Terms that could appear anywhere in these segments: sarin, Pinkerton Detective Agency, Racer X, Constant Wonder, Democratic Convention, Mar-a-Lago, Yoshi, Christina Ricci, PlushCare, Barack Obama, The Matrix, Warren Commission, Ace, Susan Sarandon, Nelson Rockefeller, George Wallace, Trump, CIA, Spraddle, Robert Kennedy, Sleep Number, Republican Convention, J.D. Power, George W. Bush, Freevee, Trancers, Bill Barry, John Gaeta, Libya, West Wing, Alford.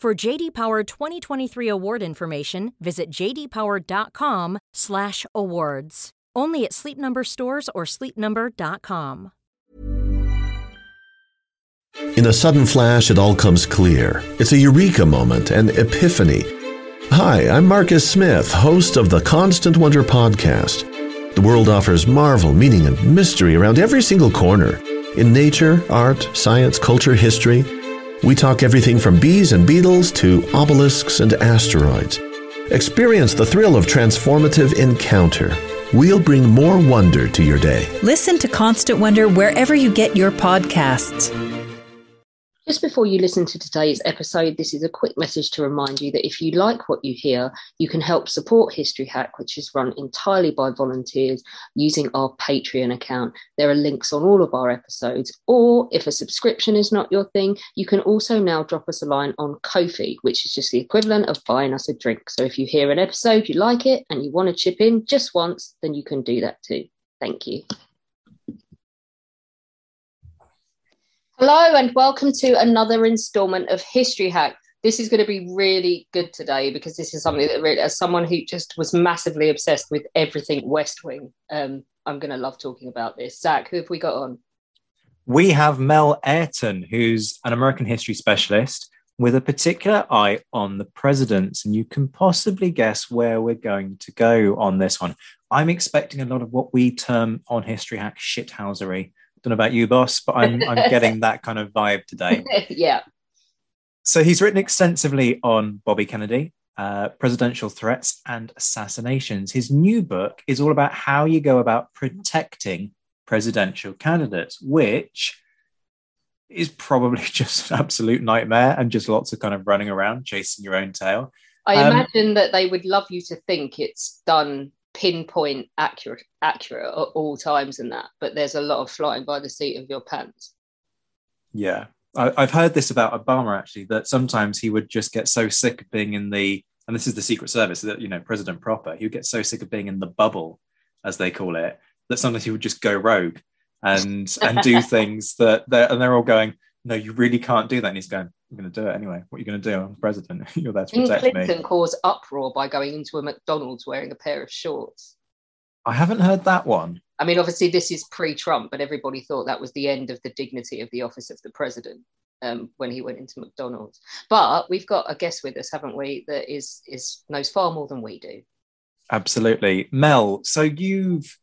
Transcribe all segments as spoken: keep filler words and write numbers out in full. For J D. Power twenty twenty-three award information, visit j d power dot com slash awards. Only at Sleep Number stores or sleep number dot com. In a sudden flash, it all comes clear. It's a eureka moment, an epiphany. Hi, I'm Marcus Smith, host of the Constant Wonder podcast. The world offers marvel, meaning, and mystery around every single corner. In nature, art, science, culture, history, we talk everything from bees and beetles to obelisks and asteroids. Experience the thrill of transformative encounter. We'll bring more wonder to your day. Listen to Constant Wonder wherever you get your podcasts. Just before you listen to today's episode, this is a quick message to remind you that if you like what you hear, you can help support History Hack, which is run entirely by volunteers using our Patreon account. There are links on all of our episodes, or if a subscription is not your thing, you can also now drop us a line on Ko-fi, which is just the equivalent of buying us a drink. So if you hear an episode, you like it, and you want to chip in just once, then you can do that too. Thank you. Hello and welcome to another instalment of History Hack. This is going to be really good today because this is something that really, as someone who just was massively obsessed with everything West Wing, um, I'm going to love talking about this. Zach, who have we got on? We have Mel Ayrton, who's an American history specialist with a particular eye on the presidents. And you can possibly guess where we're going to go on this one. I'm expecting a lot of what we term on History Hack shithousery. Don't know about you, boss, but I'm I'm getting that kind of vibe today. Yeah. So he's written extensively on Bobby Kennedy, uh, presidential threats and assassinations. His new book is all about how you go about protecting presidential candidates, which is probably just an absolute nightmare and just lots of kind of running around, chasing your own tail. I um, imagine that they would love you to think it's done pinpoint accurate accurate at all times and that, but there's a lot of flying by the seat of your pants. Yeah, I, I've heard this about Obama actually, that sometimes he would just get so sick of being in the, and this is the Secret Service, that, you know, president proper, he would get so sick of being in the bubble, as they call it, that sometimes he would just go rogue and and do things that they're, and they're all going, no, you really can't do that. And he's going, I'm going to do it anyway. What are you going to do? I'm president. You're there to protect Clinton me. Clinton caused uproar by going into a McDonald's wearing a pair of shorts. I haven't heard that one. I mean, obviously, this is pre-Trump, but everybody thought that was the end of the dignity of the office of the president um, when he went into McDonald's. But we've got a guest with us, haven't we, that is is knows far more than we do. Absolutely. Mel, so you've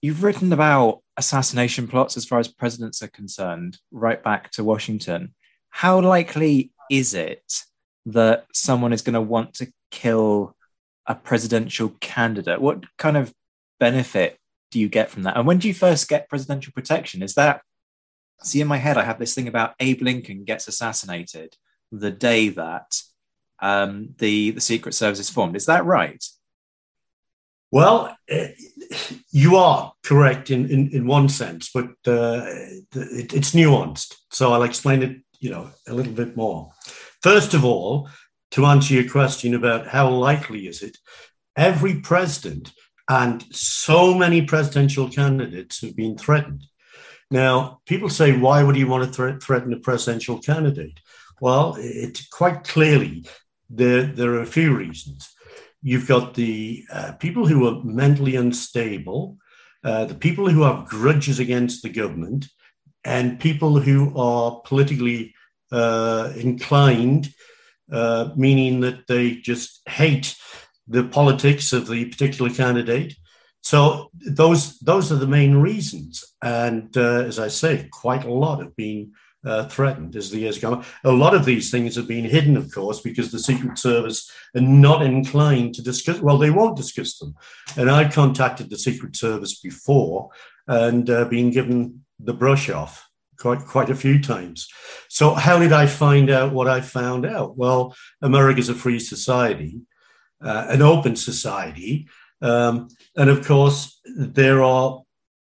you've written about assassination plots as far as presidents are concerned, right back to Washington. How likely is it that someone is going to want to kill a presidential candidate? What kind of benefit do you get from that? And when do you first get presidential protection? Is that, see, in my head, I have this thing about Abe Lincoln gets assassinated the day that um, the, the Secret Service is formed. Is that right? Well, you are correct in, in, in one sense, but uh, it, it's nuanced. So I'll explain it, you know, a little bit more. First of all, to answer your question about how likely is it, every president and so many presidential candidates have been threatened. Now, people say, why would you want to thre- threaten a presidential candidate? Well, it quite clearly, there, there are a few reasons. You've got the uh, people who are mentally unstable, uh, the people who have grudges against the government, and people who are politically uh, inclined, uh, meaning that they just hate the politics of the particular candidate. So those those are the main reasons. And uh, as I say, quite a lot have been uh, threatened as the years go on. A lot of these things have been hidden, of course, because the Secret Service are not inclined to discuss. Well, they won't discuss them. And I contacted the Secret Service before and uh, been given the brush off quite quite a few times. So how did I find out what I found out? Well, America's a free society, uh, an open society. Um, and of course, there are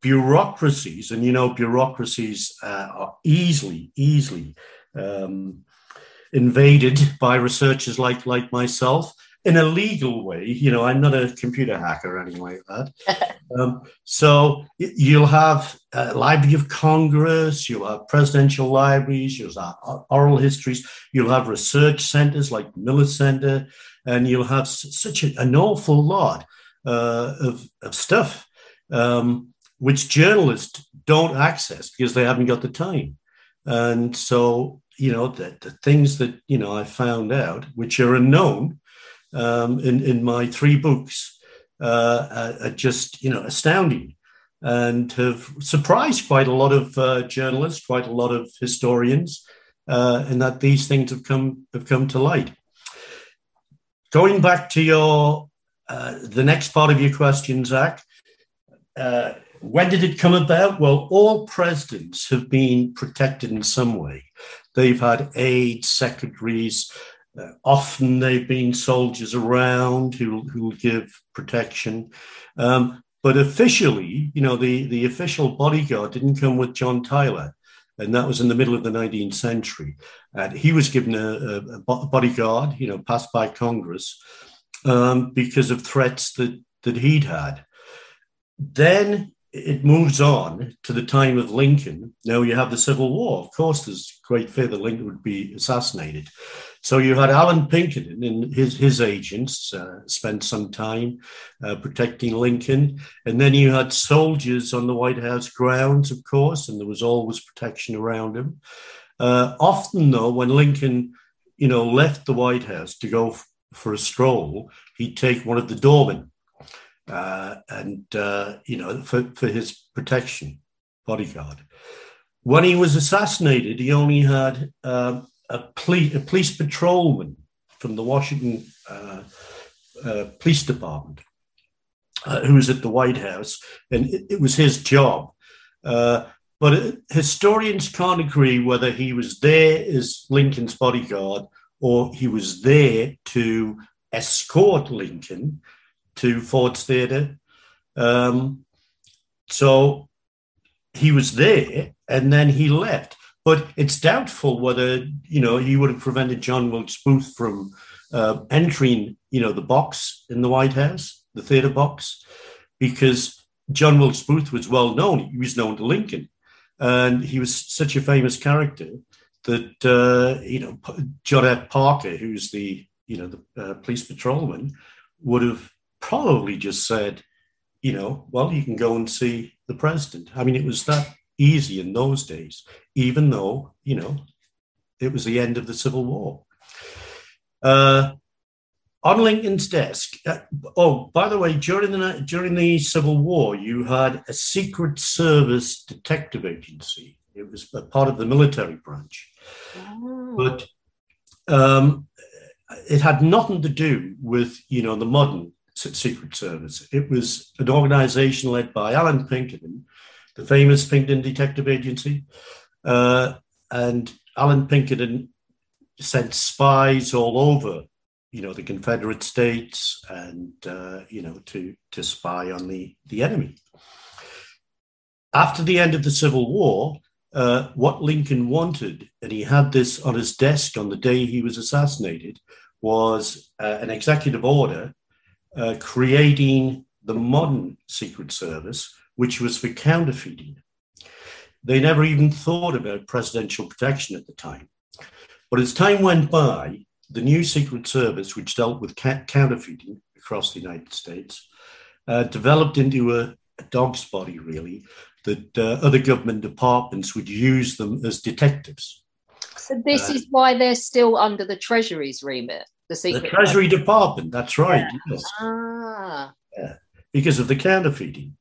bureaucracies, and you know, bureaucracies uh, are easily, easily um, invaded by researchers like, like myself in a legal way. You know, I'm not a computer hacker or anything like that. um, so you'll have uh, Library of Congress, you'll have presidential libraries, you'll have oral histories, you'll have research centers like Miller Center, and you'll have such a, an awful lot uh, of, of stuff. Um, which journalists don't access because they haven't got the time. And so, you know, the, the things that, you know, I found out, which are unknown um, in, in my three books, uh, are just, you know, astounding and have surprised quite a lot of uh, journalists, quite a lot of historians, uh, and that these things have come, have come to light. Going back to your, uh, the next part of your question, Zach, uh, when did it come about? Well, all presidents have been protected in some way. They've had aides, secretaries. Uh, often they've been soldiers around who who give protection. Um, but officially, you know, the, the official bodyguard didn't come with John Tyler. And that was in the middle of the nineteenth century. And he was given a, a bodyguard, you know, passed by Congress um, because of threats that, that he'd had. Then it moves on to the time of Lincoln. Now you have the Civil War. Of course, there's great fear that Lincoln would be assassinated. So you had Alan Pinkerton and his, his agents uh, spent some time uh, protecting Lincoln. And then you had soldiers on the White House grounds, of course, and there was always protection around him. Uh, often, though, when Lincoln, you know, left the White House to go f- for a stroll, he'd take one of the doormen. Uh, and, uh, you know, for, for his protection, bodyguard. When he was assassinated, he only had uh, a, police, a police patrolman from the Washington uh, uh, Police Department uh, who was at the White House, and it, it was his job. Uh, but historians can't agree whether he was there as Lincoln's bodyguard or he was there to escort Lincoln to Ford's Theatre. Um, so he was there and then he left. But it's doubtful whether, you know, he would have prevented John Wilkes Booth from uh, entering, you know, the box in the White House, the theatre box, because John Wilkes Booth was well known. He was known to Lincoln. And he was such a famous character that, uh, you know, John F. Parker, who's the, you know, the uh, police patrolman, would have probably just said, you know, well, you can go and see the president. I mean, it was that easy in those days, even though, you know, it was the end of the Civil War. Uh, on Lincoln's desk, uh, oh, by the way, during the, during the Civil War, you had a Secret Service Detective Agency. It was a part of the military branch. Oh. But um, it had nothing to do with, you know, the modern Secret Service. It was an organization led by Alan Pinkerton, the famous Pinkerton Detective Agency. Uh, and Alan Pinkerton sent spies all over, you know, the Confederate States and, uh, you know, to, to spy on the, the enemy. After the end of the Civil War, uh, what Lincoln wanted, and he had this on his desk on the day he was assassinated, was uh, an executive order Uh, creating the modern Secret Service, which was for counterfeiting. They never even thought about presidential protection at the time. But as time went by, the new Secret Service, which dealt with ca- counterfeiting across the United States, uh, developed into a, a dog's body, really, that uh, other government departments would use them as detectives. So this uh, is why they're still under the Treasury's remit. The, the Treasury Department. Department, that's right, yeah. Yes. Ah. Yeah. Because of the counterfeiting.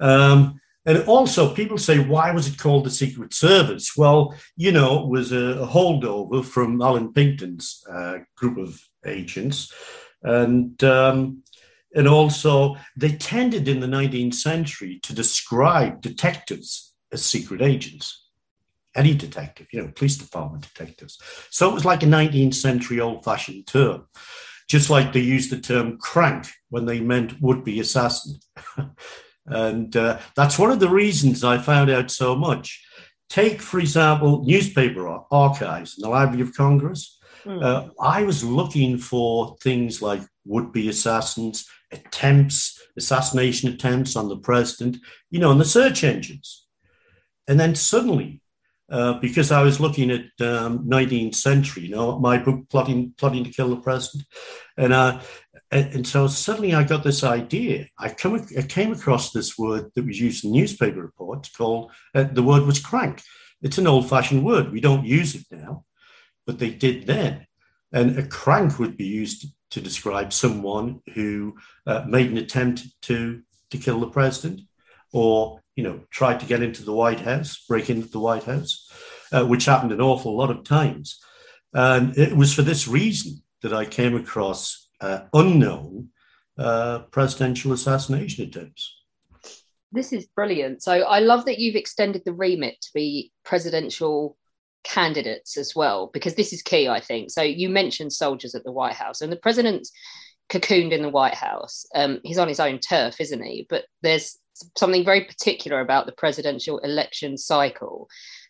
Um, and also, people say, why was it called the Secret Service? Well, you know, it was a, a holdover from Alan Pinkerton's uh, group of agents. And, um, and also, they tended in the nineteenth century to describe detectives as secret agents. any detective, you know, police department detectives. So it was like a nineteenth century old-fashioned term, just like they used the term crank when they meant would-be assassin. And uh, that's one of the reasons I found out so much. Take, for example, newspaper archives in the Library of Congress. Mm. Uh, I was looking for things like would-be assassins, attempts, assassination attempts on the president, you know, in the search engines. And then suddenly, uh, because I was looking at um, nineteenth century, you know, my book, Plotting, Plotting to Kill the President. And, uh, and, and so suddenly I got this idea. I, come, I came across this word that was used in newspaper reports called, uh, the word was crank. It's an old-fashioned word. We don't use it now, but they did then. And a crank would be used to describe someone who uh, made an attempt to, to kill the president, or, you know, tried to get into the White House, break into the White House, uh, which happened an awful lot of times. And it was for this reason that I came across uh, unknown uh, presidential assassination attempts. This is brilliant. So I love that you've extended the remit to be presidential candidates as well, because this is key, I think. So you mentioned soldiers at the White House, and the president's cocooned in the White House. Um, he's on his own turf, isn't he? But there's something very particular about the presidential election cycle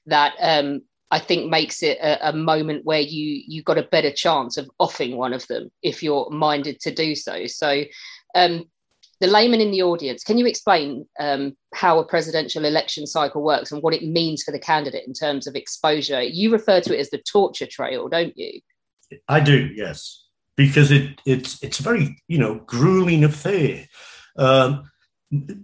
that um, I think makes it a, a moment where you you got a better chance of offing one of them if you're minded to do so. So um, the layman in the audience, can you explain um, how a presidential election cycle works and what it means for the candidate in terms of exposure? You refer to it as the torture trail, don't you? I do, yes, because it, it's it's a very, you know, grueling affair. Um,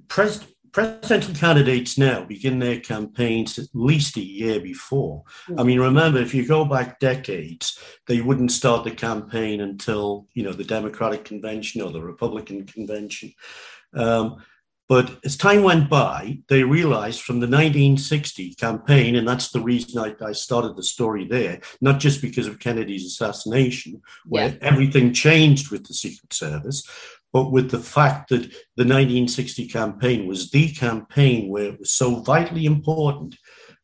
pres- presidential candidates now begin their campaigns at least a year before. Mm. I mean, remember, if you go back decades, they wouldn't start the campaign until, you know, the Democratic Convention or the Republican Convention. Um, but as time went by, they realized from the nineteen sixty campaign, and that's the reason I, I started the story there, not just because of Kennedy's assassination, where yeah. everything changed with the Secret Service, but with the fact that the nineteen sixty campaign was the campaign where it was so vitally important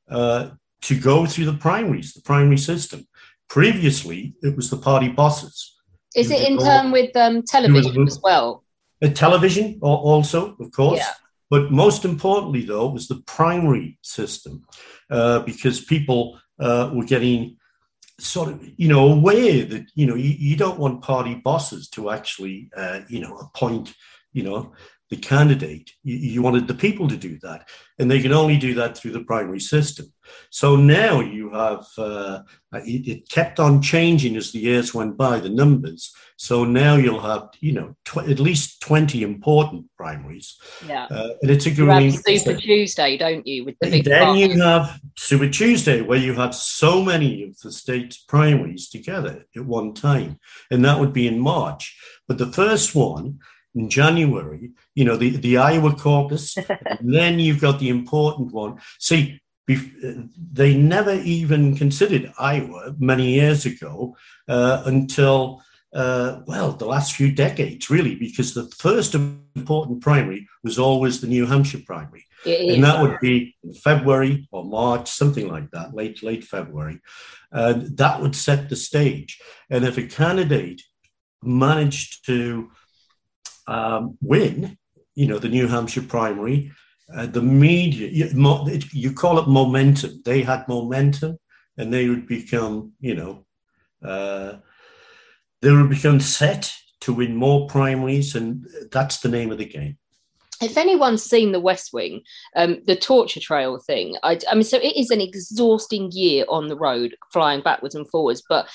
uh, to go through the primaries, the primary system. Previously, it was the party bosses. Is it in turn with um, television as well? Uh, television also, of course. Yeah. But most importantly, though, was the primary system, uh, because people uh, were getting sort of, you know, aware that, you know, you, you don't want party bosses to actually, uh, you know, appoint, you know, the candidate. You, you wanted the people to do that. And they can only do that through the primary system. So now you have, uh, it, it kept on changing as the years went by, the numbers. So now you'll have, you know, tw- at least twenty important primaries. Yeah. Uh, and it's a you have Super Tuesday, don't you? With the big then parties. You have Super Tuesday, where you have so many of the state's primaries together at one time. And that would be in March. But the first one, in January, you know, the, the Iowa caucus, and then you've got the important one. See, bef- they never even considered Iowa many years ago uh, until, uh, well, the last few decades, really, because the first important primary was always the New Hampshire primary. It and that would be in February or March, something like that, late, late February. Uh, that would set the stage. And if a candidate managed to Um, win, you know, the New Hampshire primary, uh, the media, you, mo- it, you call it momentum. They had momentum, and they would become, you know, uh, they would become set to win more primaries, and that's the name of the game. If anyone's seen The West Wing, um, the torture trail thing, I, I mean, so it is an exhausting year on the road, flying backwards and forwards, but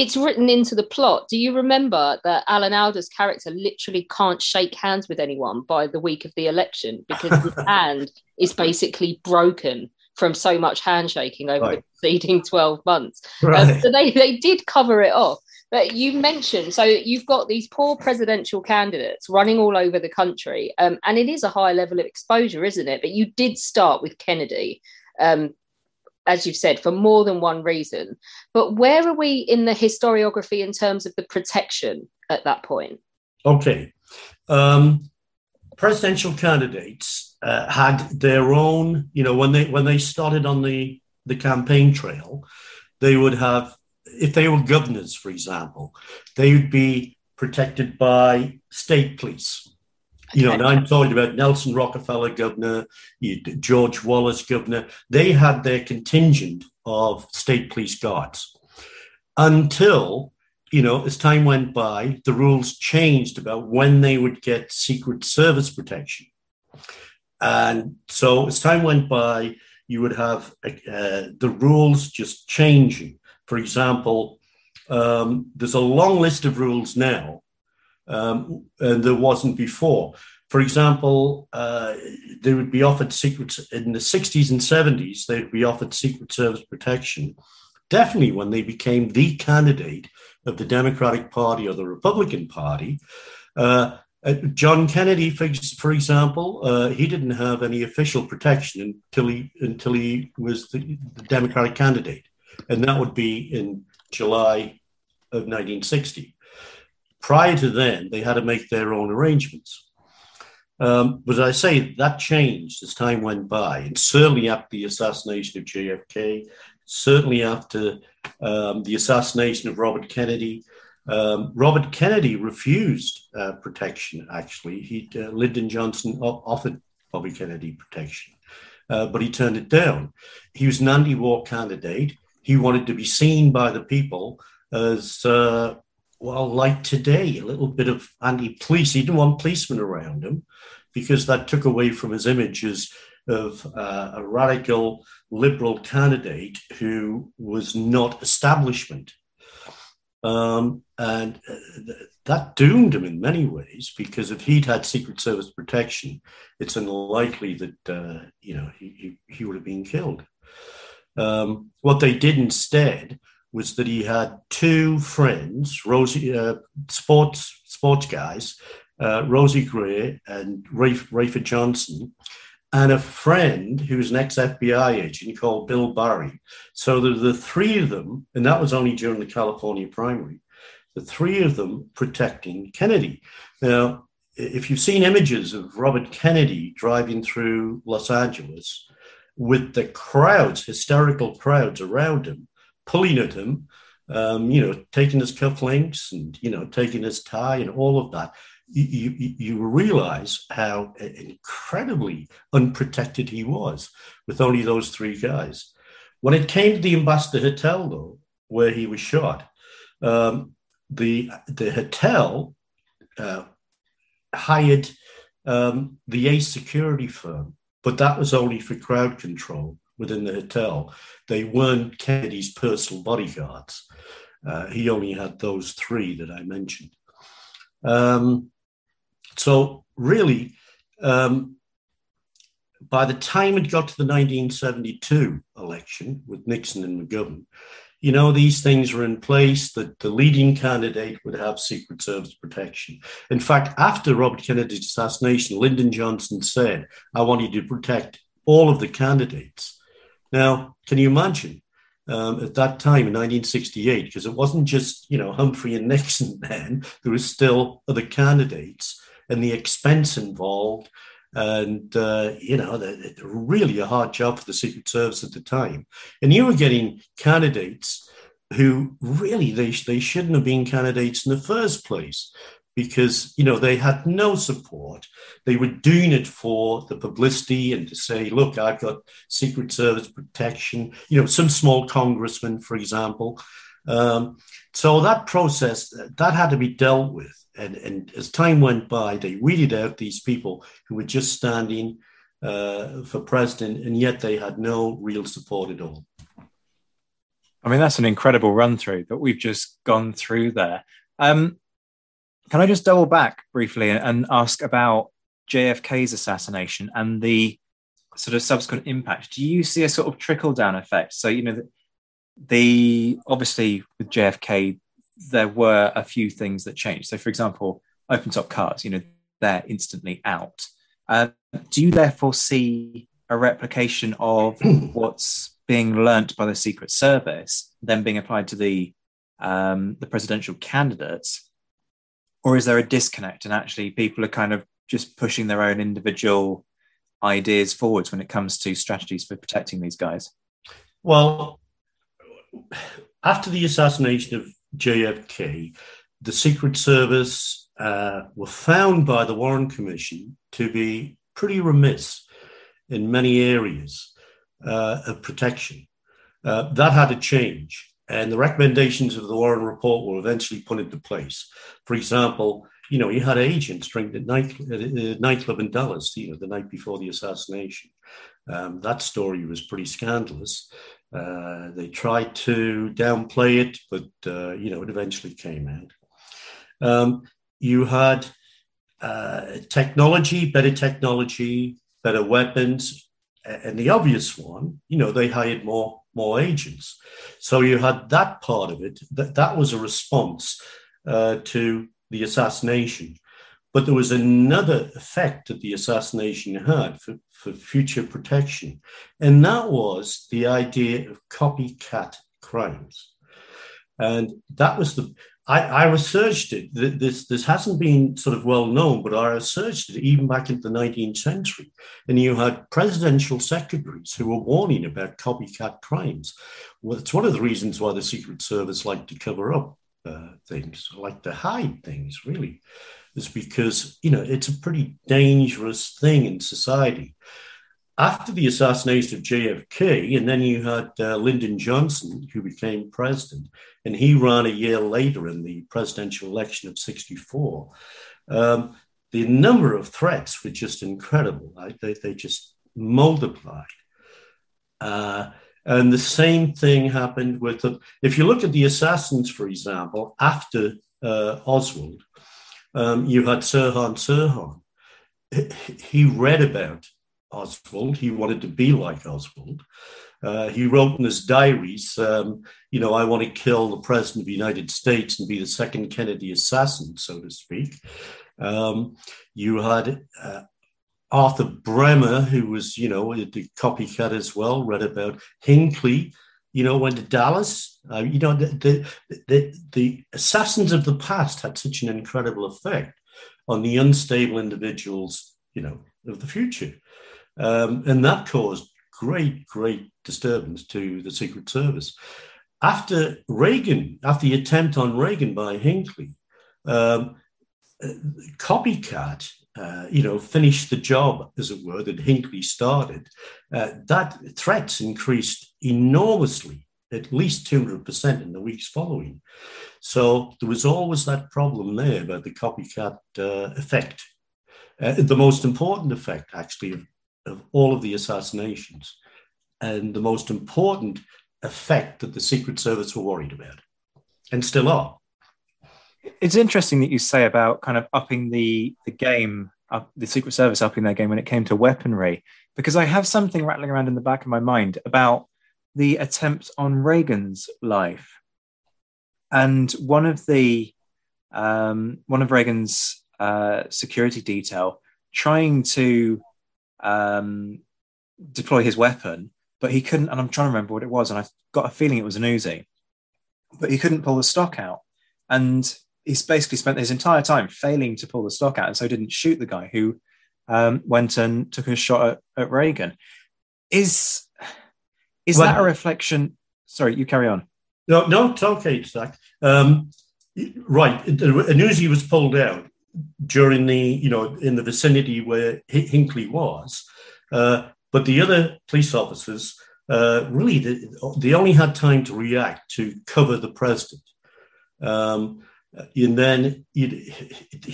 it's written into the plot. Do you remember that Alan Alda's character literally can't shake hands with anyone by the week of the election because his hand is basically broken from so much handshaking over right. the preceding twelve months? Right. Um, so they, they did cover it off. But you mentioned, so you've got these poor presidential candidates running all over the country, um, and it is a high level of exposure, isn't it? But you did start with Kennedy, um, as you've said, for more than one reason. But where are we in the historiography in terms of the protection at that point? Okay. Um, presidential candidates uh, had their own, you know, when they when they started on the the campaign trail, they would have, if they were governors, for example, they would be protected by state police. Okay. You know, and I'm talking about Nelson Rockefeller, governor, George Wallace, governor. They had their contingent of state police guards until, you know, as time went by, the rules changed about when they would get Secret Service protection. And so as time went by, you would have uh, the rules just changing. For example, um, there's a long list of rules now, um, and there wasn't before. For example, uh, they would be offered secrets in the sixties and seventies, they'd be offered Secret Service protection, definitely when they became the candidate of the Democratic Party or the Republican Party. Uh, Uh, John Kennedy, for example, uh, he didn't have any official protection until he until he was the, the Democratic candidate, and that would be in July of nineteen sixty. Prior to then, they had to make their own arrangements. Um, but as I say, that changed as time went by, and certainly after the assassination of J F K, certainly after um, the assassination of Robert Kennedy. Um, Robert Kennedy refused uh, protection, actually. He, uh, Lyndon Johnson op- offered Bobby Kennedy protection, uh, but he turned it down. He was an anti-war candidate. He wanted to be seen by the people as, uh, well, like today, a little bit of anti-police. He didn't want policemen around him because that took away from his image as of uh, a radical liberal candidate who was not establishment. Um, and that doomed him in many ways, because if he'd had Secret Service protection, it's unlikely that, uh, you know, he, he, he would have been killed. Um, what they did instead was that he had two friends, Rosie, uh, sports, sports guys, uh, Rosie Greer and Rayf- Rayford Johnson, and a friend who was an ex-F B I agent called Bill Barry. So the, the three of them, and that was only during the California primary, the three of them protecting Kennedy. Now, if you've seen images of Robert Kennedy driving through Los Angeles with the crowds, hysterical crowds around him, pulling at him, um, you know, taking his cufflinks and, you know, taking his tie and all of that, You, you, you realize how incredibly unprotected he was with only those three guys. When it came to the Ambassador Hotel, though, where he was shot, um, the the hotel uh, hired um, the Ace security firm, but that was only for crowd control within the hotel. They weren't Kennedy's personal bodyguards. Uh, he only had those three that I mentioned. Um, So really, um, by the time it got to the nineteen seventy-two election with Nixon and McGovern, you know, these things were in place that the leading candidate would have Secret Service protection. In fact, after Robert Kennedy's assassination, Lyndon Johnson said, I want you to protect all of the candidates. Now, can you imagine? Um, at that time in nineteen sixty-eight, because it wasn't just, you know, Humphrey and Nixon then, there was still other candidates and the expense involved. And, uh, you know, the, the really a hard job for the Secret Service at the time. And you were getting candidates who really, they, they shouldn't have been candidates in the first place because, you know, they had no support. They were doing it for the publicity and to say, look, I've got Secret Service protection, you know, some small congressman, for example. Um, so that process, that had to be dealt with. And, and as time went by, they weeded out these people who were just standing uh, for president, and yet they had no real support at all. I mean, that's an incredible run through that we've just gone through there. Um, Can I just double back briefly and ask about J F K's assassination and the sort of subsequent impact? Do you see a sort of trickle-down effect? So, you know, the, the obviously with J F K, there were a few things that changed. So, for example, open-top cars, you know, they're instantly out. Uh, do you therefore see a replication of what's being learnt by the Secret Service then being applied to the um, the presidential candidates? Or is there a disconnect and actually people are kind of just pushing their own individual ideas forwards when it comes to strategies for protecting these guys? Well, after the assassination of J F K, the Secret Service uh, were found by the Warren Commission to be pretty remiss in many areas uh, of protection. Uh, that had to change, and the recommendations of the Warren Report were eventually put into place. For example, you know, you had agents drinking at night, uh, nightclub in Dallas, you know, the night before the assassination. Um, that story was pretty scandalous. Uh, they tried to downplay it, but, uh, you know, it eventually came out. Um, you had uh, technology, better technology, better weapons, and the obvious one, you know, they hired more, more agents. So you had that part of it. That, that was a response uh, to the assassination. But there was another effect that the assassination had for, for future protection, and that was the idea of copycat crimes. And that was the, I, I researched it. This, this hasn't been sort of well known, but I researched it even back into the nineteenth century. And you had presidential secretaries who were warning about copycat crimes. Well, it's one of the reasons why the Secret Service liked to cover up uh, things, like to hide things, really. Is because, you know, it's a pretty dangerous thing in society. After the assassination of J F K, and then you had uh, Lyndon Johnson, who became president, and he ran a year later in the presidential election of sixty-four. Um, the number of threats were just incredible. Right? They, they just multiplied. Uh, and the same thing happened with, the, if you look at the assassins, for example, after uh, Oswald, Um, you had Sirhan Sirhan. He read about Oswald. He wanted to be like Oswald. Uh, he wrote in his diaries, um, you know, I want to kill the president of the United States and be the second Kennedy assassin, so to speak. Um, you had uh, Arthur Bremer, who was, you know, the copycat as well, read about Hinckley, you know, went to Dallas. Uh, you know, the, the, the, the assassins of the past had such an incredible effect on the unstable individuals, you know, of the future. Um, and that caused great, great disturbance to the Secret Service. After Reagan, after the attempt on Reagan by Hinckley, um, copycat, Uh, you know, finished the job, as it were, that Hinckley started, uh, that threats increased enormously, at least two hundred percent in the weeks following. So there was always that problem there about the copycat uh, effect, uh, the most important effect, actually, of, of all of the assassinations, and the most important effect that the Secret Service were worried about, and still are. It's interesting that you say about kind of upping the, the game, up, the Secret Service upping their game when it came to weaponry, because I have something rattling around in the back of my mind about the attempt on Reagan's life. And one of the um, one of Reagan's uh, security detail trying to um, deploy his weapon, but he couldn't, and I'm trying to remember what it was, and I've got a feeling it was an Uzi, but he couldn't pull the stock out. And he's basically spent his entire time failing to pull the stock out, and so didn't shoot the guy who um, went and took a shot at, at Reagan. Is is well, that a reflection? Sorry, you carry on. No, no, it's okay, Zach. Um, right, an Uzi was pulled out during the, you know, in the vicinity where Hinckley was, uh, but the other police officers uh, really they, they only had time to react to cover the president. Um, and then it,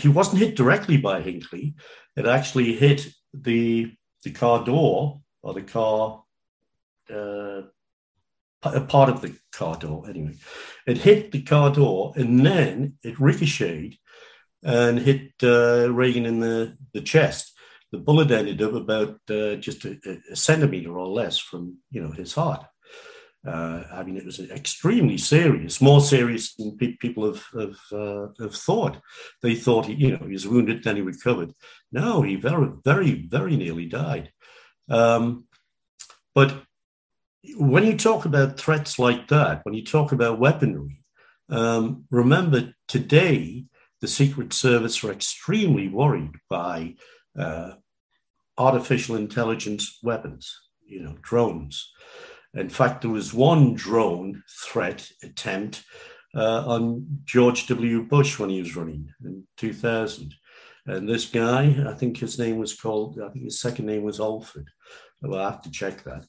he wasn't hit directly by Hinckley. It actually hit the the car door or the car, uh, a part of the car door anyway. It hit the car door and then it ricocheted and hit uh, Reagan in the, the chest. The bullet ended up about uh, just a, a centimeter or less from, you know, his heart. Uh, I mean, it was extremely serious, more serious than pe- people have, have, uh, have thought. They thought, he, you know, he was wounded, then he recovered. No, he very, very, very nearly died. Um, but when you talk about threats like that, when you talk about weaponry, um, remember today, the Secret Service are extremely worried by uh, artificial intelligence weapons, you know, drones. In fact, there was one drone threat attempt uh, on George W. Bush when he was running in two thousand. And this guy, I think his name was called, I think his second name was Alford. Well, I have to check that.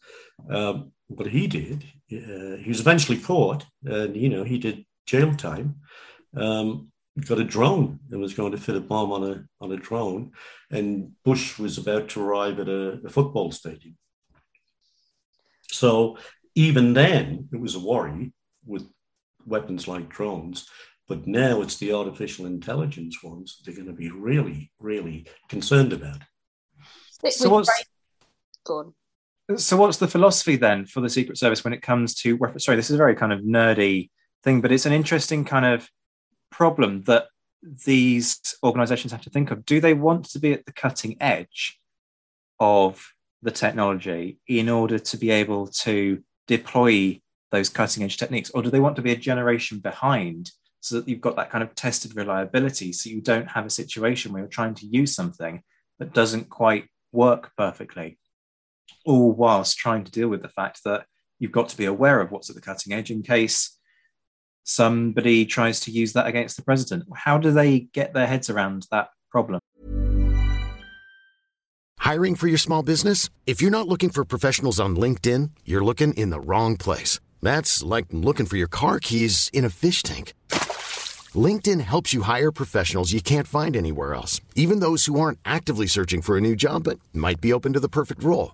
Um, but he did. Uh, he was eventually caught, and, you know, he did jail time. Um, got a drone and was going to fit a bomb on a on a drone. And Bush was about to arrive at a, a football stadium. So even then, it was a worry with weapons like drones. But now it's the artificial intelligence ones they're going to be really, really concerned about. So what's, Go on. So what's the philosophy then for the Secret Service when it comes to... Sorry, this is a very kind of nerdy thing, but it's an interesting kind of problem that these organisations have to think of. Do they want to be at the cutting edge of the technology in order to be able to deploy those cutting-edge techniques, or do they want to be a generation behind so that you've got that kind of tested reliability, so you don't have a situation where you're trying to use something that doesn't quite work perfectly, all whilst trying to deal with the fact that you've got to be aware of what's at the cutting edge in case somebody tries to use that against the president? How do they get their heads around that problem? Hiring for your small business? If you're not looking for professionals on LinkedIn, you're looking in the wrong place. That's like looking for your car keys in a fish tank. LinkedIn helps you hire professionals you can't find anywhere else, even those who aren't actively searching for a new job but might be open to the perfect role.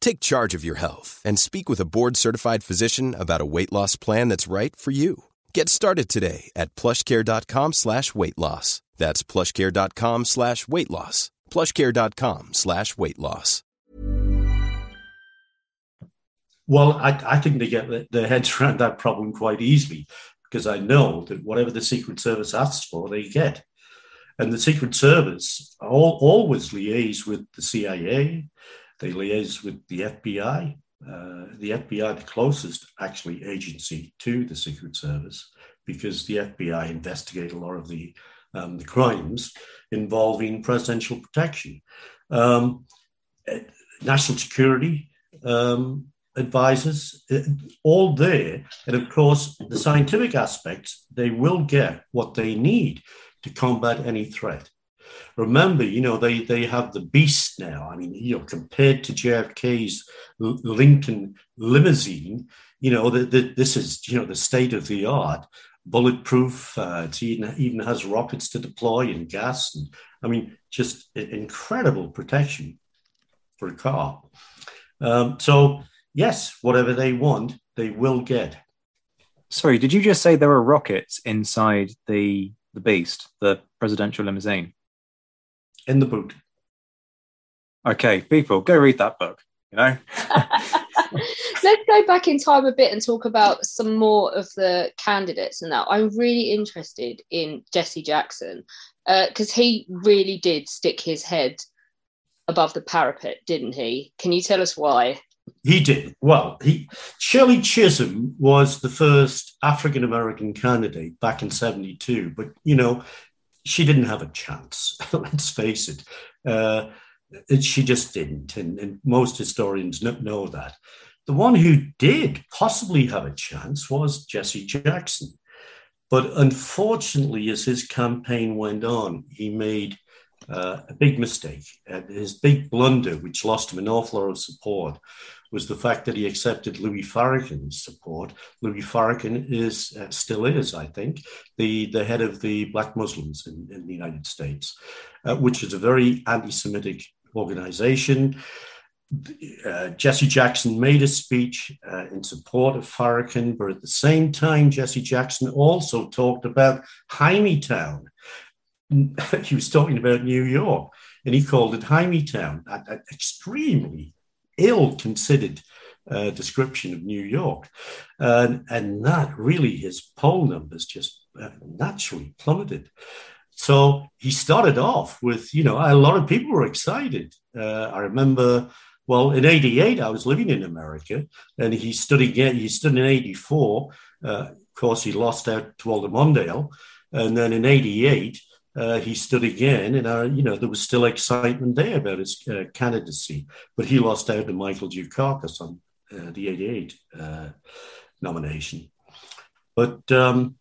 Take charge of your health and speak with a board-certified physician about a weight loss plan that's right for you. Get started today at plush care dot com slash weight loss. That's plush care dot com slash weight loss. plush care dot com slash weight loss. Well, I, I think they get their heads around that problem quite easily, because I know that whatever the Secret Service asks for, they get. And the Secret Service all, always liaise with the C I A. They liaise with the F B I. Uh, the F B I, the closest, actually, agency to the Secret Service, because the F B I investigate a lot of the Um, the crimes involving presidential protection. Um, national security um, advisors, all there. And of course, the scientific aspects, they will get what they need to combat any threat. Remember, you know, they, they have the beast now. I mean, you know, compared to J F K's Lincoln limousine, you know, the, the, this is, you know, the state of the art. Bulletproof, uh, it even, even has rockets to deploy and gas. And, I mean, just incredible protection for a car. Um, so, yes, whatever they want, they will get. Sorry, did you just say there were rockets inside the the beast, the presidential limousine? In the boot. Okay, people, go read that book, you know? Let's go back in time a bit and talk about some more of the candidates and that. I'm really interested in Jesse Jackson because uh, he really did stick his head above the parapet, didn't he? Can you tell us why? He did. Well, he, Shirley Chisholm was the first African-American candidate back in seventy-two, but, you know, she didn't have a chance, let's face it. Uh, she just didn't, and, and most historians know that. The one who did possibly have a chance was Jesse Jackson. But unfortunately, as his campaign went on, he made uh, a big mistake. And his big blunder, which lost him an awful lot of support, was the fact that he accepted Louis Farrakhan's support. Louis Farrakhan is, uh, still is, I think, the, the head of the Black Muslims in, in the United States, uh, which is a very anti-Semitic organization. Uh, Jesse Jackson made a speech uh, in support of Farrakhan, but at the same time, Jesse Jackson also talked about Hymetown. He was talking about New York, and he called it Hymetown, an extremely ill-considered uh, description of New York. And, and that really, his poll numbers just uh, naturally plummeted. So he started off with, you know, a lot of people were excited. Uh, I remember, well, in eighty-eight, I was living in America, and he stood again. He stood in eighty-four. Uh, of course, he lost out to Walter Mondale. And then in eighty-eight, uh, he stood again. And, uh, you know, there was still excitement there about his uh, candidacy. But he lost out to Michael Dukakis on uh, the eighty-eight uh, nomination. But... Um,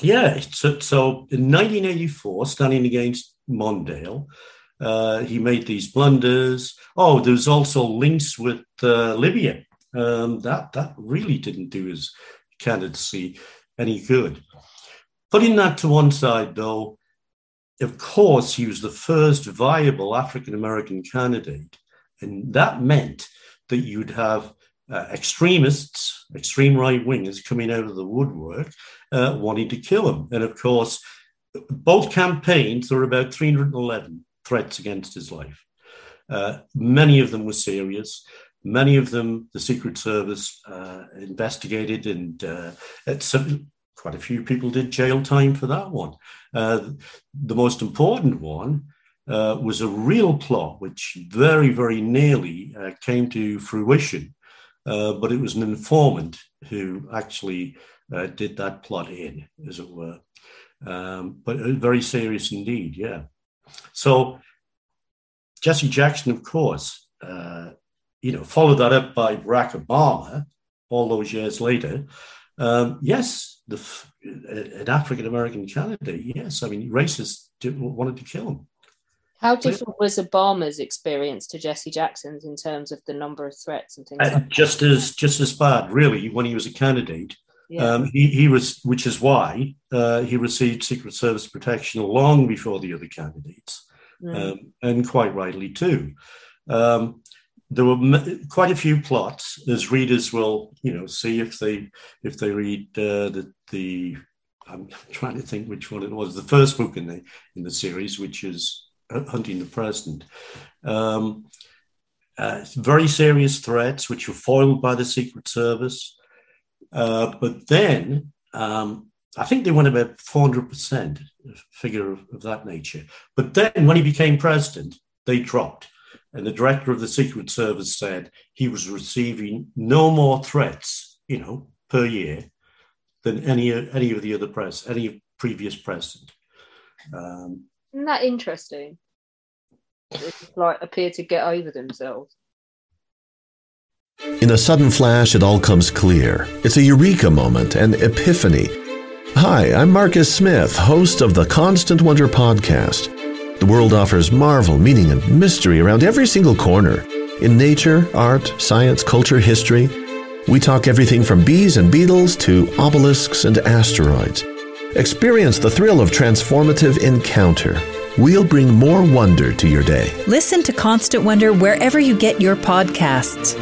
Yeah, so, so in nineteen eighty-four, standing against Mondale, uh, he made these blunders. Oh, there's also links with uh, Libya. Um, that, that really didn't do his candidacy any good. Putting that to one side, though, of course, he was the first viable African-American candidate. And that meant that you'd have Uh, extremists, extreme right-wingers coming out of the woodwork uh, wanting to kill him. And, of course, both campaigns, there were about three hundred eleven threats against his life. Uh, many of them were serious. Many of them the Secret Service uh, investigated, and uh, at some, quite a few people did jail time for that one. Uh, the most important one uh, was a real plot, which very, very nearly uh, came to fruition. Uh, but it was an informant who actually uh, did that plot in, as it were. Um, but very serious indeed, yeah. So Jesse Jackson, of course, uh, you know, followed that up by Barack Obama all those years later. Um, yes, the, an African-American candidate, yes. I mean, racists did, wanted to kill him. How different was Obama's experience to Jesse Jackson's in terms of the number of threats and things uh, like that? Just as, just as bad, really, when he was a candidate. Yeah. Um, he, he was, which is why uh, he received Secret Service protection long before the other candidates, mm. um, and quite rightly too. Um, there were m- quite a few plots, as readers will, you know, see if they if they read uh, the the. I'm trying to think which one it was. The first book in the in the series, which is Hunting the President. Um, uh, very serious threats, which were foiled by the Secret Service. Uh, but then um, I think they went about four hundred percent, figure of, of that nature. But then when he became president, they dropped. And the director of the Secret Service said he was receiving no more threats, you know, per year than any, any of the other press, any previous president. Um, Isn't that interesting? They just, like, appear to get over themselves. In a sudden flash, it all comes clear. It's a eureka moment, an epiphany. Hi, I'm Marcus Smith, host of the Constant Wonder podcast. The world offers marvel, meaning, and mystery around every single corner. In nature, art, science, culture, history, we talk everything from bees and beetles to obelisks and asteroids. Experience the thrill of transformative encounter. We'll bring more wonder to your day. Listen to Constant Wonder wherever you get your podcasts.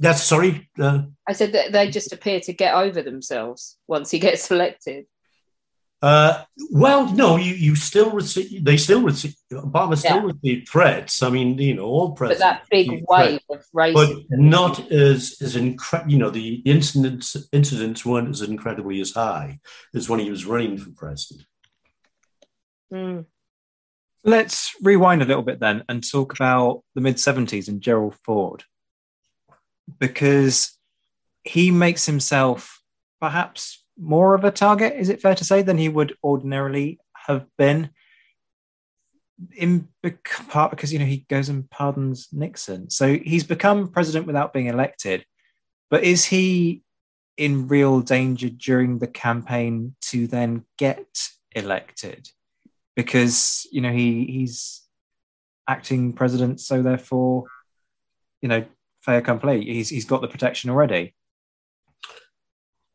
That's sorry. Uh, I said that they just appear to get over themselves once he gets elected. Uh, well, no, you, you still receive. They still receive. Obama still yeah. received threats. I mean, you know, all presidents. But that big wave threats, of racism, but not as as incredible. You know, the incidents incidents weren't as incredibly as high as when he was running for president. Mm. Let's rewind a little bit then and talk about the mid seventies and Gerald Ford, because he makes himself perhaps more of a target, is it fair to say, than he would ordinarily have been, in part because, you know, he goes and pardons Nixon. So he's become president without being elected. But is he in real danger during the campaign to then get elected? Because, you know, he he's acting president, so therefore, you know, fait accompli. He's he's got the protection already.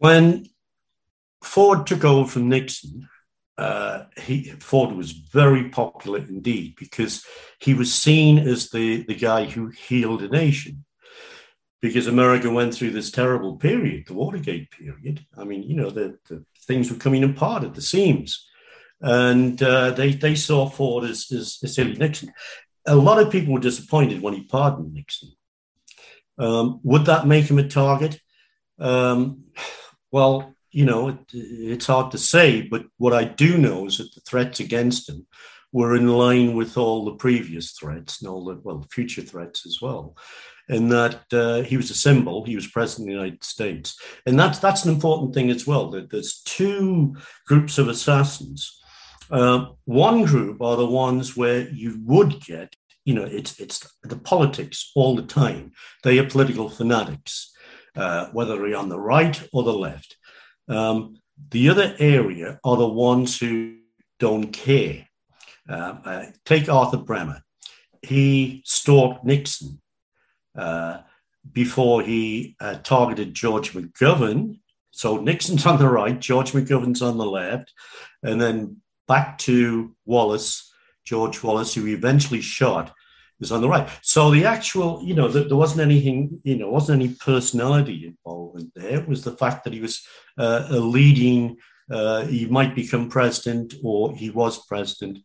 When Ford took over from Nixon, uh, he, Ford was very popular indeed, because he was seen as the, the guy who healed a nation, because America went through this terrible period, the Watergate period. I mean, you know, the, the things were coming apart at the seams, and uh, they, they saw Ford as, as, as Nixon. a lot of people were disappointed when he pardoned Nixon. Um, would that make him a target? Um, well, you know, it, it's hard to say, but what I do know is that the threats against him were in line with all the previous threats and all the, well, future threats as well. And that uh, he was a symbol, he was president of the United States. And that's, that's an important thing as well, that there's two groups of assassins. Uh, one group are the ones where you would get, you know, it's it's the politics all the time. They are political fanatics, uh, whether they're on the right or the left. Um, the other area are the ones who don't care. Uh, uh, take Arthur Bremer. He stalked Nixon uh, before he uh, targeted George McGovern. So Nixon's on the right, George McGovern's on the left, and then back to Wallace, George Wallace, who he eventually shot, is on the right. So the actual, you know, the, there wasn't anything, you know, wasn't any personality involved there. It was the fact that he was uh, a leading, uh, he might become president or he was president.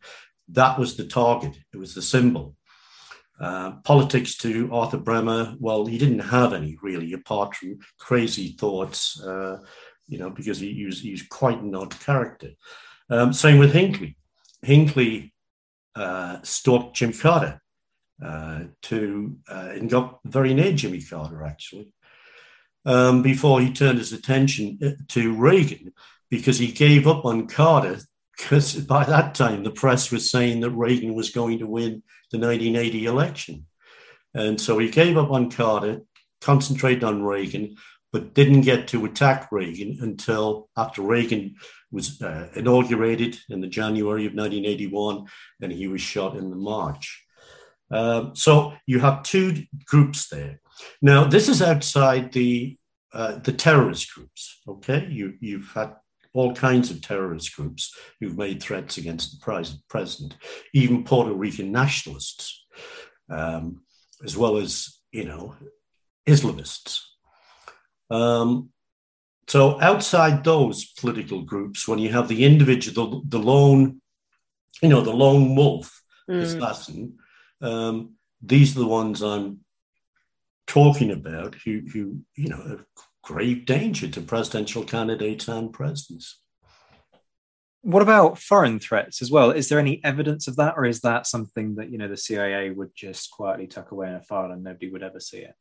That was the target. It was the symbol. Uh, politics to Arthur Bremer, well, he didn't have any really, apart from crazy thoughts, uh, you know, because he, he, was, he was quite an odd character. Um, same with Hinckley. Hinckley uh, stalked Jimmy Carter uh, to uh, and got very near Jimmy Carter, actually, um, before he turned his attention to Reagan, because he gave up on Carter, because by that time the press was saying that Reagan was going to win the nineteen eighty election. And so he gave up on Carter, concentrated on Reagan, but didn't get to attack Reagan until after Reagan was uh, inaugurated in the January of nineteen eighty-one, and he was shot in the March. Uh, so you have two groups there. Now, this is outside the uh, the terrorist groups, okay? You, you've had all kinds of terrorist groups who've made threats against the president, even Puerto Rican nationalists, um, as well as, you know, Islamists. Um, so outside those political groups, when you have the individual, the, the lone, you know, the lone wolf mm. assassin, um, these are the ones I'm talking about who, who, you know, are grave danger to presidential candidates and presidents. What about foreign threats as well? Is there any evidence of that, or is that something that, you know, the C I A would just quietly tuck away in a file and nobody would ever see it?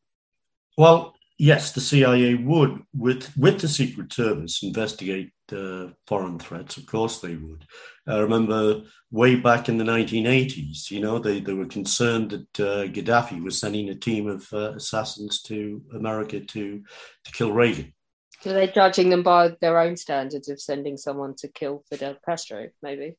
Well, yes, the C I A would, with with the Secret Service, investigate uh, foreign threats. Of course they would. I remember way back in the nineteen eighties, you know, they, they were concerned that uh, Gaddafi was sending a team of uh, assassins to America to, to kill Reagan. So they're judging them by their own standards of sending someone to kill Fidel Castro, maybe.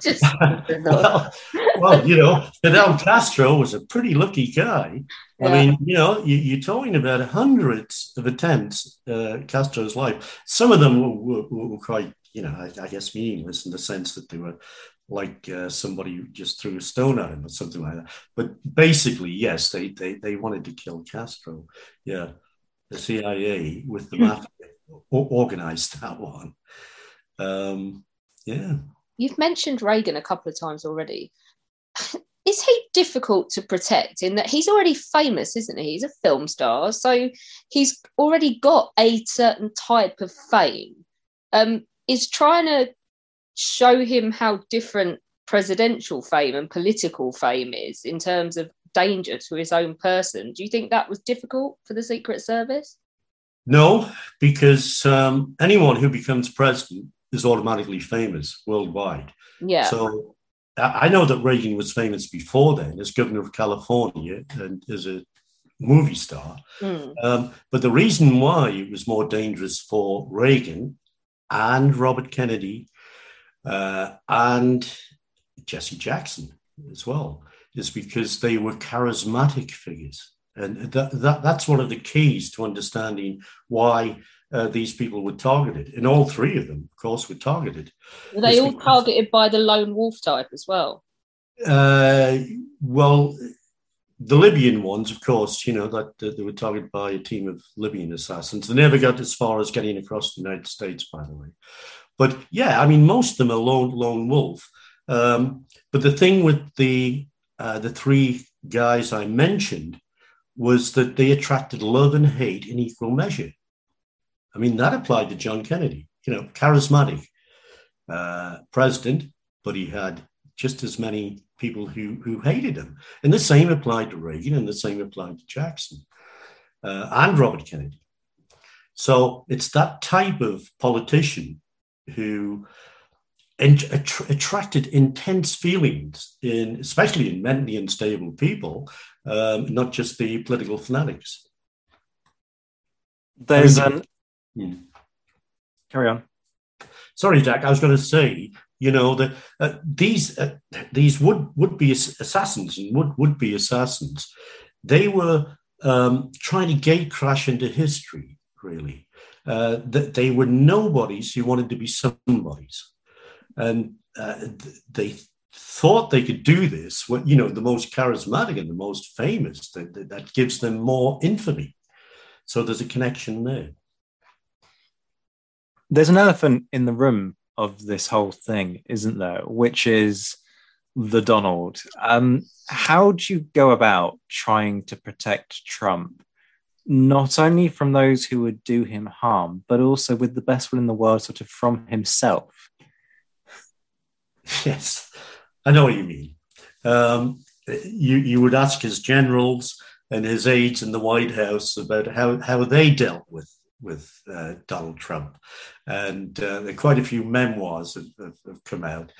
Just well, well, you know, Fidel Castro was a pretty lucky guy. Yeah. I mean, you know, you, you're talking about hundreds of attempts uh, Castro's life. Some of them were, were, were quite, you know, I, I guess meaningless in the sense that they were like uh, somebody just threw a stone at him or something like that. But basically, yes, they they, they wanted to kill Castro. Yeah. The C I A with the mafia organised that one. Um, yeah. You've mentioned Reagan a couple of times already. Is he difficult to protect in that he's already famous, isn't he? He's a film star. So he's already got a certain type of fame. Um, is trying to show him how different presidential fame and political fame is in terms of danger to his own person. Do you think that was difficult for the Secret Service? No, because um, anyone who becomes president is automatically famous worldwide. Yeah. So I know that Reagan was famous before then as governor of California and as a movie star. Mm. Um, but the reason why it was more dangerous for Reagan and Robert Kennedy uh, and Jesse Jackson as well is because they were charismatic figures. And that, that that's one of the keys to understanding why uh, these people were targeted. And all three of them, of course, were targeted. Were they it's all because, targeted by the lone wolf type as well? Uh, well, the Libyan ones, of course, you know, that uh, they were targeted by a team of Libyan assassins. They never got as far as getting across the United States, by the way. But yeah, I mean, most of them are lone, lone wolf. Um, but the thing with the uh, the three guys I mentioned was that they attracted love and hate in equal measure. I mean, that applied to John Kennedy, you know, charismatic uh, president, but he had just as many people who, who hated him. And the same applied to Reagan, and the same applied to Jackson uh, and Robert Kennedy. So it's that type of politician who ent- att- attracted intense feelings, in, especially in mentally unstable people, um, not just the political fanatics. There's an... Hmm. Carry on. Sorry, Jack. I was going to say, you know, that uh, these uh, these would would be assassins and would would be assassins. They were um, trying to gatecrash into history. Really, uh, that they were nobodies who wanted to be somebodies, and uh, th- they thought they could do this. Well, you know, the most charismatic and the most famous, that that gives them more infamy. So there's a connection there. There's an elephant in the room of this whole thing, isn't there? Which is the Donald. Um, how do you go about trying to protect Trump, not only from those who would do him harm, but also with the best will in the world, sort of from himself? Yes, I know what you mean. Um, you you would ask his generals and his aides in the White House about how, how they dealt with with uh, Donald Trump. And uh, there are quite a few memoirs that have, have come out,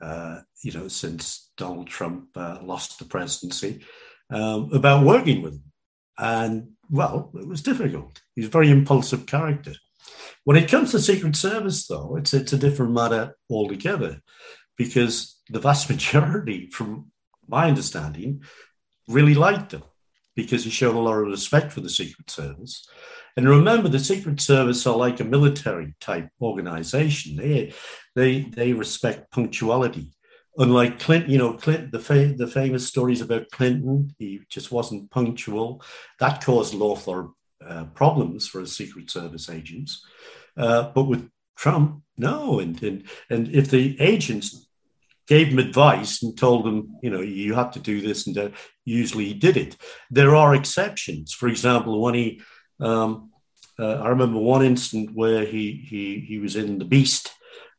uh, you know, since Donald Trump uh, lost the presidency, um, about working with him. And, well, it was difficult. He's a very impulsive character. When it comes to Secret Service, though, it's, it's a different matter altogether, because the vast majority, from my understanding, really liked him, because he showed a lot of respect for the Secret Service. And remember, the Secret Service are like a military-type organization. They, they, they respect punctuality. Unlike Clinton, you know, Clinton, the, fa- the famous stories about Clinton, he just wasn't punctual. That caused an awful lot of uh, problems for his Secret Service agents. Uh, but with Trump, no. And, and, and if the agents gave him advice and told him, you know, you have to do this and that, usually he did it. There are exceptions. For example, when he, um, uh, I remember one instant where he he he was in The Beast,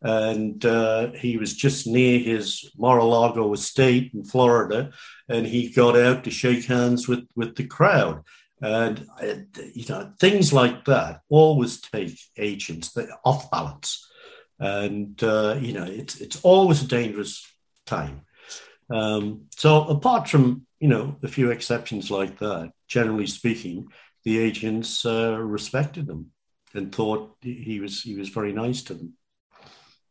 and uh, he was just near his Mar-a-Lago estate in Florida, and he got out to shake hands with, with the crowd. And, uh, you know, things like that always take agents off balance. And, uh, you know, it's it's always a dangerous time. Um, so apart from, you know, a few exceptions like that, generally speaking, the agents uh, respected them and thought he was he was very nice to them.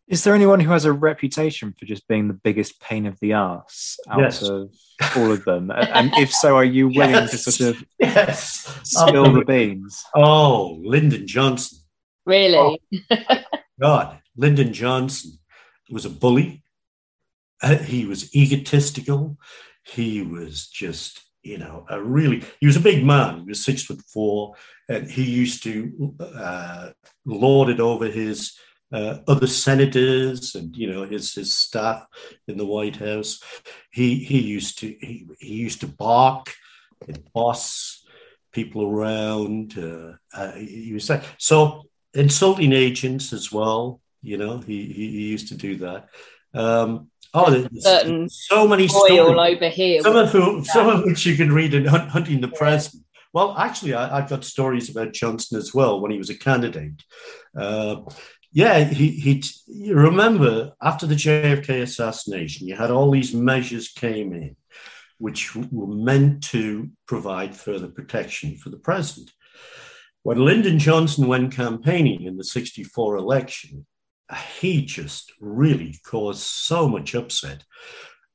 Is there anyone who has a reputation for just being the biggest pain of the ass out yes. of all of them? And if so, are you willing yes. to sort of yes. spill oh. the beans? Oh, Lyndon Johnson. Really? Oh. God, Lyndon Johnson was a bully. He was egotistical. He was just, you know, a really, he was a big man. He was six foot four, and he used to uh, lord it over his uh, other senators and, you know, his his staff in the White House. He he used to he, he used to bark and boss people around. Uh, uh, he was like, so. Insulting agents as well, you know, he he, he used to do that. Um, oh, there's, there's so many stories all over here. Some of who, some of which you can read in Hunting the yeah. President. Well, actually, I, I've got stories about Johnson as well when he was a candidate. Uh, yeah, he he. You remember after the J F K assassination, you had all these measures came in, which were meant to provide further protection for the president. When Lyndon Johnson went campaigning in the sixty-four election, he just really caused so much upset,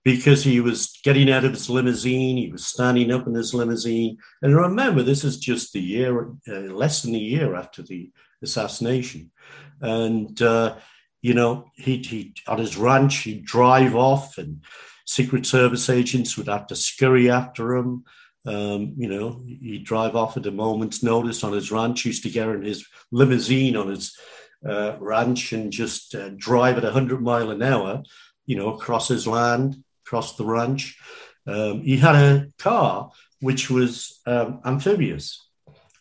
because he was getting out of his limousine, he was standing up in his limousine. And remember, this is just the year, uh, less than a year after the assassination. And, uh, you know, he, he on his ranch, he'd drive off, and Secret Service agents would have to scurry after him. Um, you know, he'd drive off at a moment's notice on his ranch. He used to get in his limousine on his uh, ranch and just uh, drive at one hundred mile an hour, you know, across his land, across the ranch. Um, he had a car which was um, amphibious,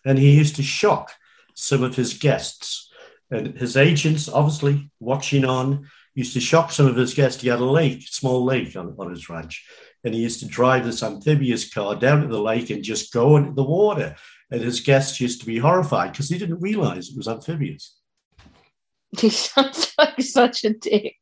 and he used to shock some of his guests. And his agents, obviously watching on, used to shock some of his guests. He had a lake, small lake on, on his ranch, and he used to drive this amphibious car down to the lake and just go into the water. And his guests used to be horrified because they didn't realize it was amphibious. He sounds like such a dick.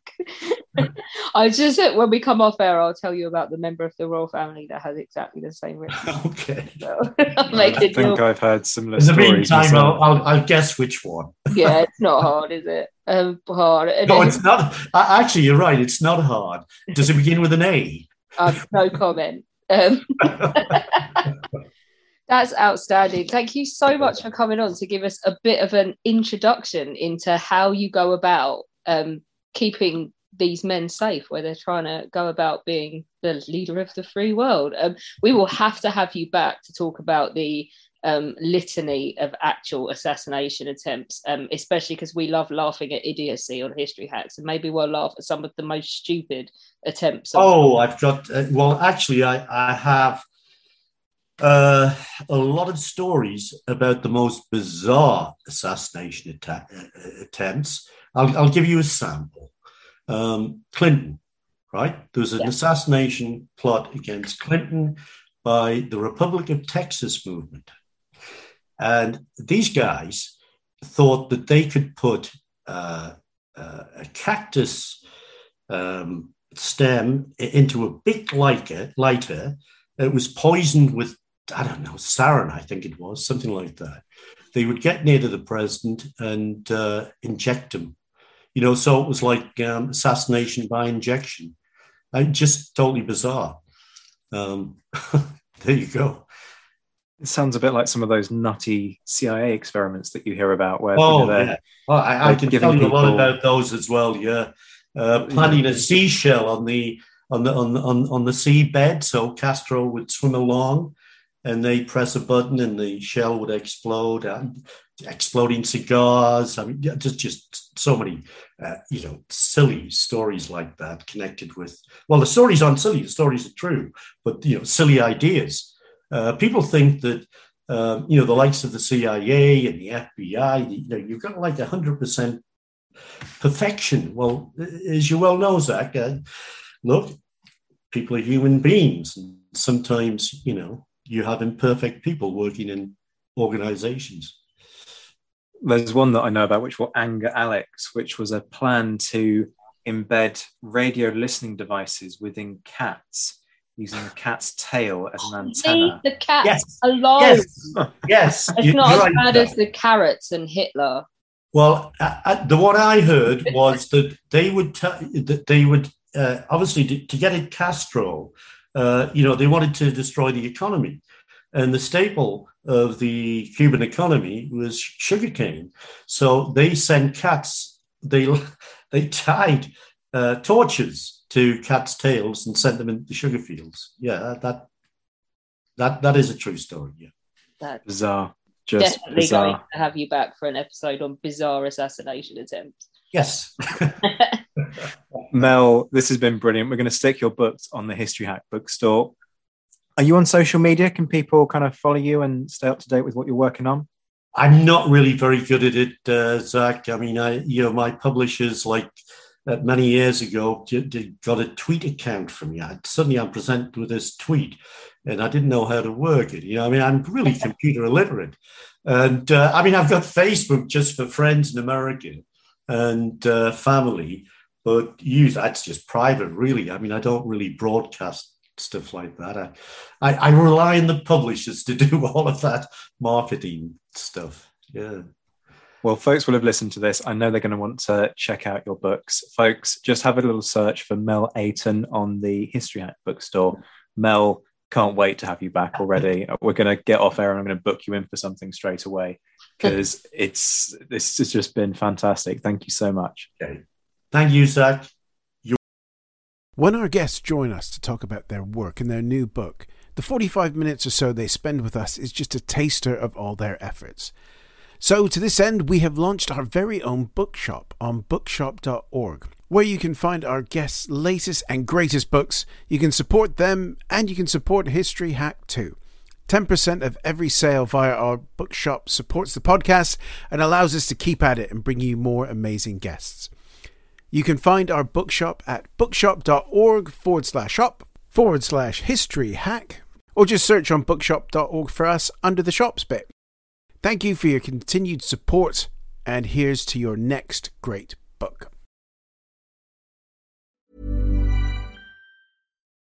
I just, when we come off air, I'll tell you about the member of the royal family that has exactly the same ring. Okay. So, I'll make I it think real. I've heard similar stories. In the stories meantime, I'll, I'll, I'll guess which one. Yeah, it's not hard, is it? Um, hard. No, it's not. Actually, you're right. It's not hard. Does it begin with an A? Um, no comment. Um, That's outstanding. Thank you so much for coming on to give us a bit of an introduction into how you go about um, keeping these men safe where they're trying to go about being the leader of the free world. Um, we will have to have you back to talk about the um, litany of actual assassination attempts, um, especially because we love laughing at idiocy on History Hacks, and maybe we'll laugh at some of the most stupid attempts. Oh, I've got... Uh, well, actually, I, I have... Uh, a lot of stories about the most bizarre assassination atta- attempts. I'll, I'll give you a sample. Um, Clinton, right? There was an yeah. assassination plot against Clinton by the Republic of Texas movement. And these guys thought that they could put uh, uh, a cactus um, stem into a big lighter, lighter. It was poisoned with, I don't know, sarin, I think it was, something like that. They would get near to the president and uh, inject him. You know, so it was like um, assassination by injection. I, just totally bizarre. Um, there you go. It sounds a bit like some of those nutty C I A experiments that you hear about. Where oh, you know, yeah. Well, I, I can tell you people... a lot about those as well, yeah. Uh, planting a seashell on the... On the, on, the, on, on the seabed, so Castro would swim along and they press a button and the shell would explode, and exploding cigars. I mean, just, just so many, uh, you know, silly stories like that connected with, well, the stories aren't silly, the stories are true, but, you know, silly ideas. Uh, people think that, uh, you know, the likes of the C I A and the F B I, you know, you've got like one hundred percent perfection. Well, as you well know, Zach, uh, look, people are human beings. And sometimes, you know, you have imperfect people working in organizations. There's one that I know about, which will anger Alex, which was a plan to embed radio listening devices within cats using a cat's tail as an antenna. Leave the cat yes. alone. Yes. yes. It's You're not right as bad that. as the carrots and Hitler. Well, I, I, the one I heard was that they would t- that they would Uh, obviously, to, to get at Castro, uh, you know, they wanted to destroy the economy. And the staple of the Cuban economy was sugarcane. So they sent cats, they they tied uh, torches to cats' tails and sent them into the sugar fields. Yeah, that that that is a true story. Yeah, That's bizarre. Just definitely bizarre. Going to have you back for an episode on bizarre assassination attempts. Yes. Mel, this has been brilliant. We're going to stick your books on the History Hack bookstore. Are you on social media? Can people kind of follow you and stay up to date with what you're working on? I'm not really very good at it, uh, Zach. I mean, I, you know, my publishers, like uh, many years ago, d- d- got a tweet account from me. I, suddenly I'm presented with this tweet and I didn't know how to work it. You know, I mean, I'm really computer illiterate. And uh, I mean, I've got Facebook just for friends in America and uh, family, but you, that's just private, really. I mean, I don't really broadcast stuff like that. I, I, I rely on the publishers to do all of that marketing stuff. Yeah. Well, folks will have listened to this. I know they're going to want to check out your books. Folks, just have a little search for Mel Ayrton on the History Hack bookstore. Mel, can't wait to have you back already. We're going to get off air and I'm going to book you in for something straight away, because it's this has just been fantastic. Thank you so much. Okay. Thank you, Zach. You're- when our guests join us to talk about their work and their new book, the forty-five minutes or so they spend with us is just a taster of all their efforts. So to this end, we have launched our very own bookshop on bookshop dot org. where you can find our guests' latest and greatest books. You can support them, and you can support History Hack too. ten percent of every sale via our bookshop supports the podcast and allows us to keep at it and bring you more amazing guests. You can find our bookshop at bookshop.org forward slash shop forward slash history hack, or just search on bookshop dot org for us under the shops bit. Thank you for your continued support, and here's to your next great book.